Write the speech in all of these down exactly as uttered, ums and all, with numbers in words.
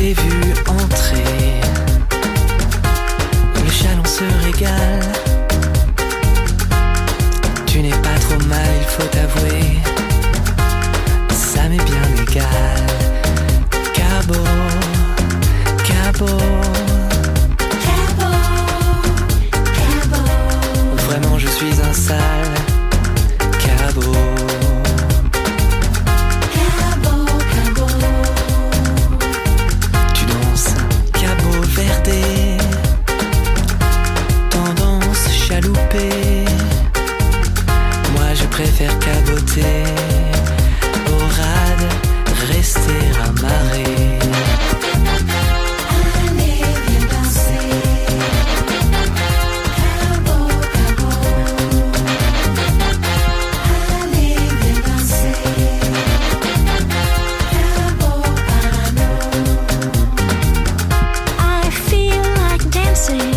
t'ai vu entrer. Le chaland se régale. Tu n'es pas trop mal, il faut t'avouer. Ça m'est bien égal. Cabot, cabot, cabot, cabot. Vraiment, je suis un sale cabot. Moi je préfère caboter, au rad, rester amarré. Allez viens danser, cabot, cabot. Allez viens danser, cabot, cabot. I feel like dancing.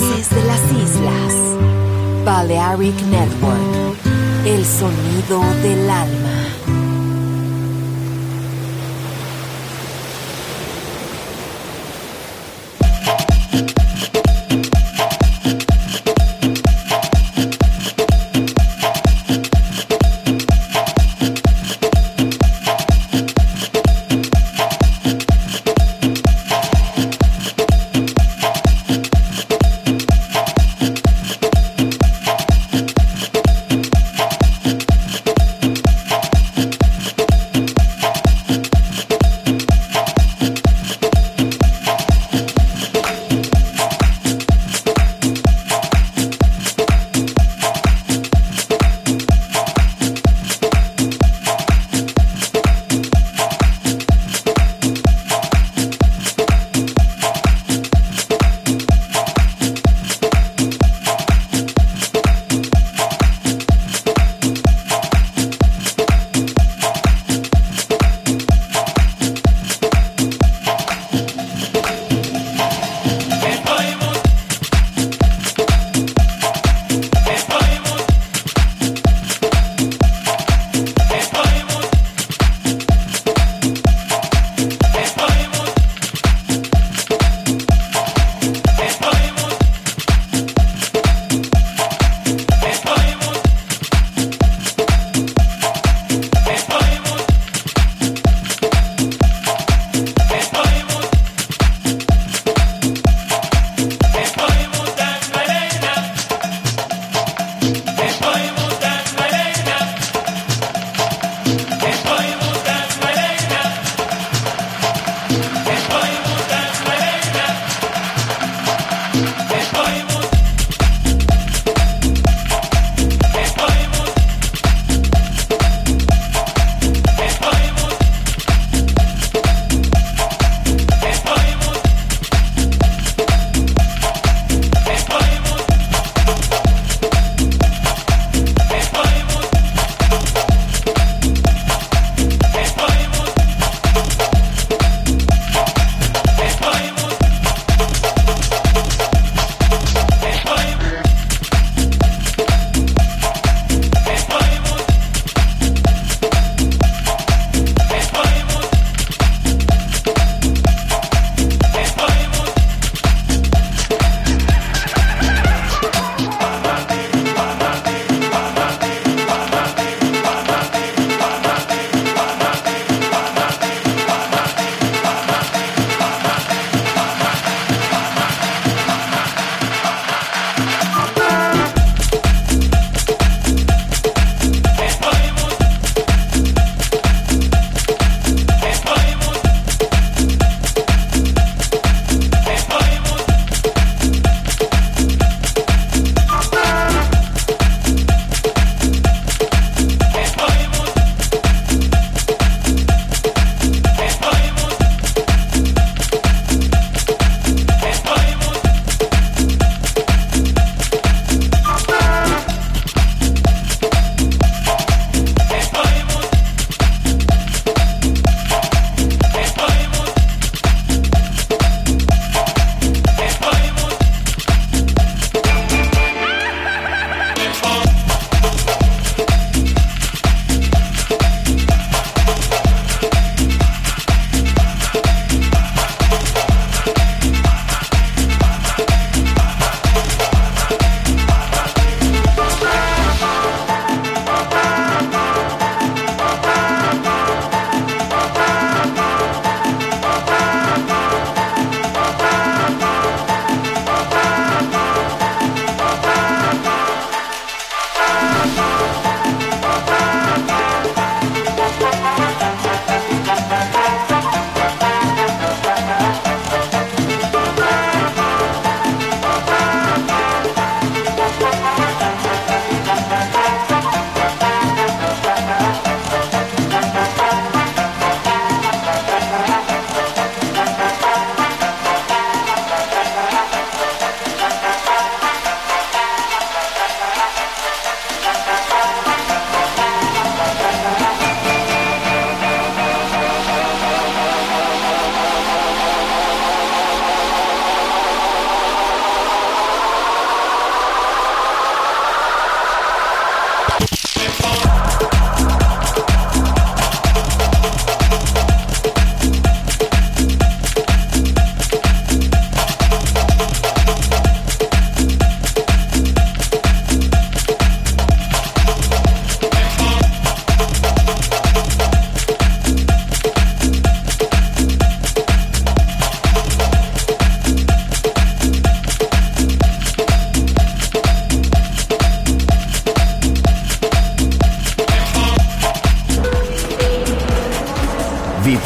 voces de las islas. Balearic Network, el sonido del alma.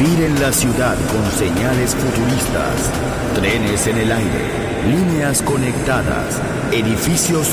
Viven la ciudad con señales futuristas, trenes en el aire, líneas conectadas, edificios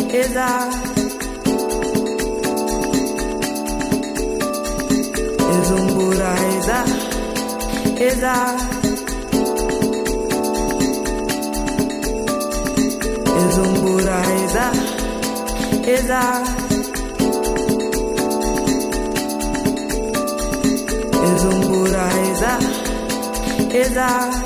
Is that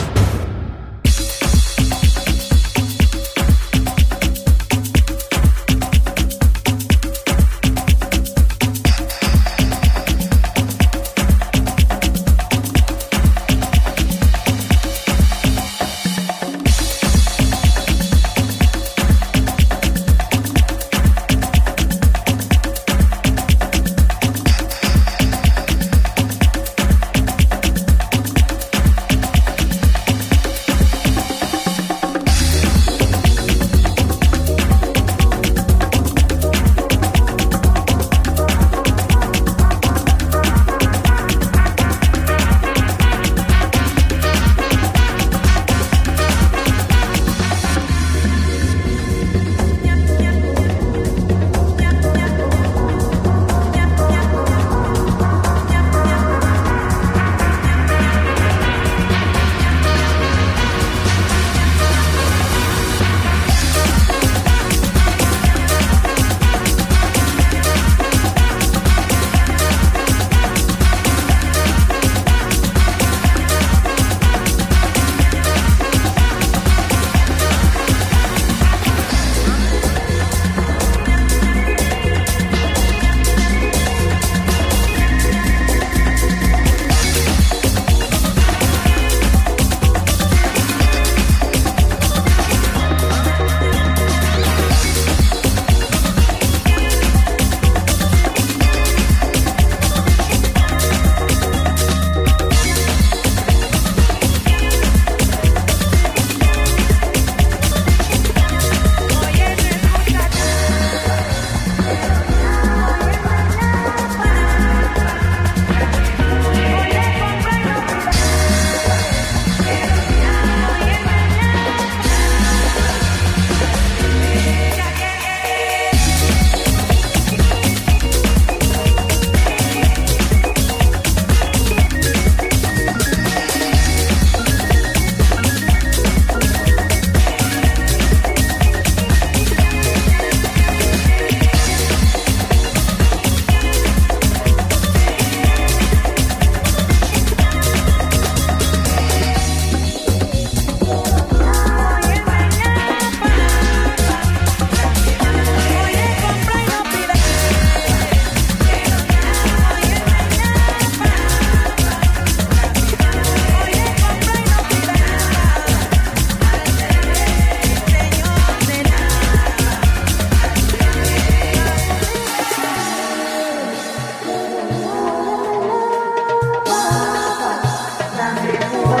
Thank you.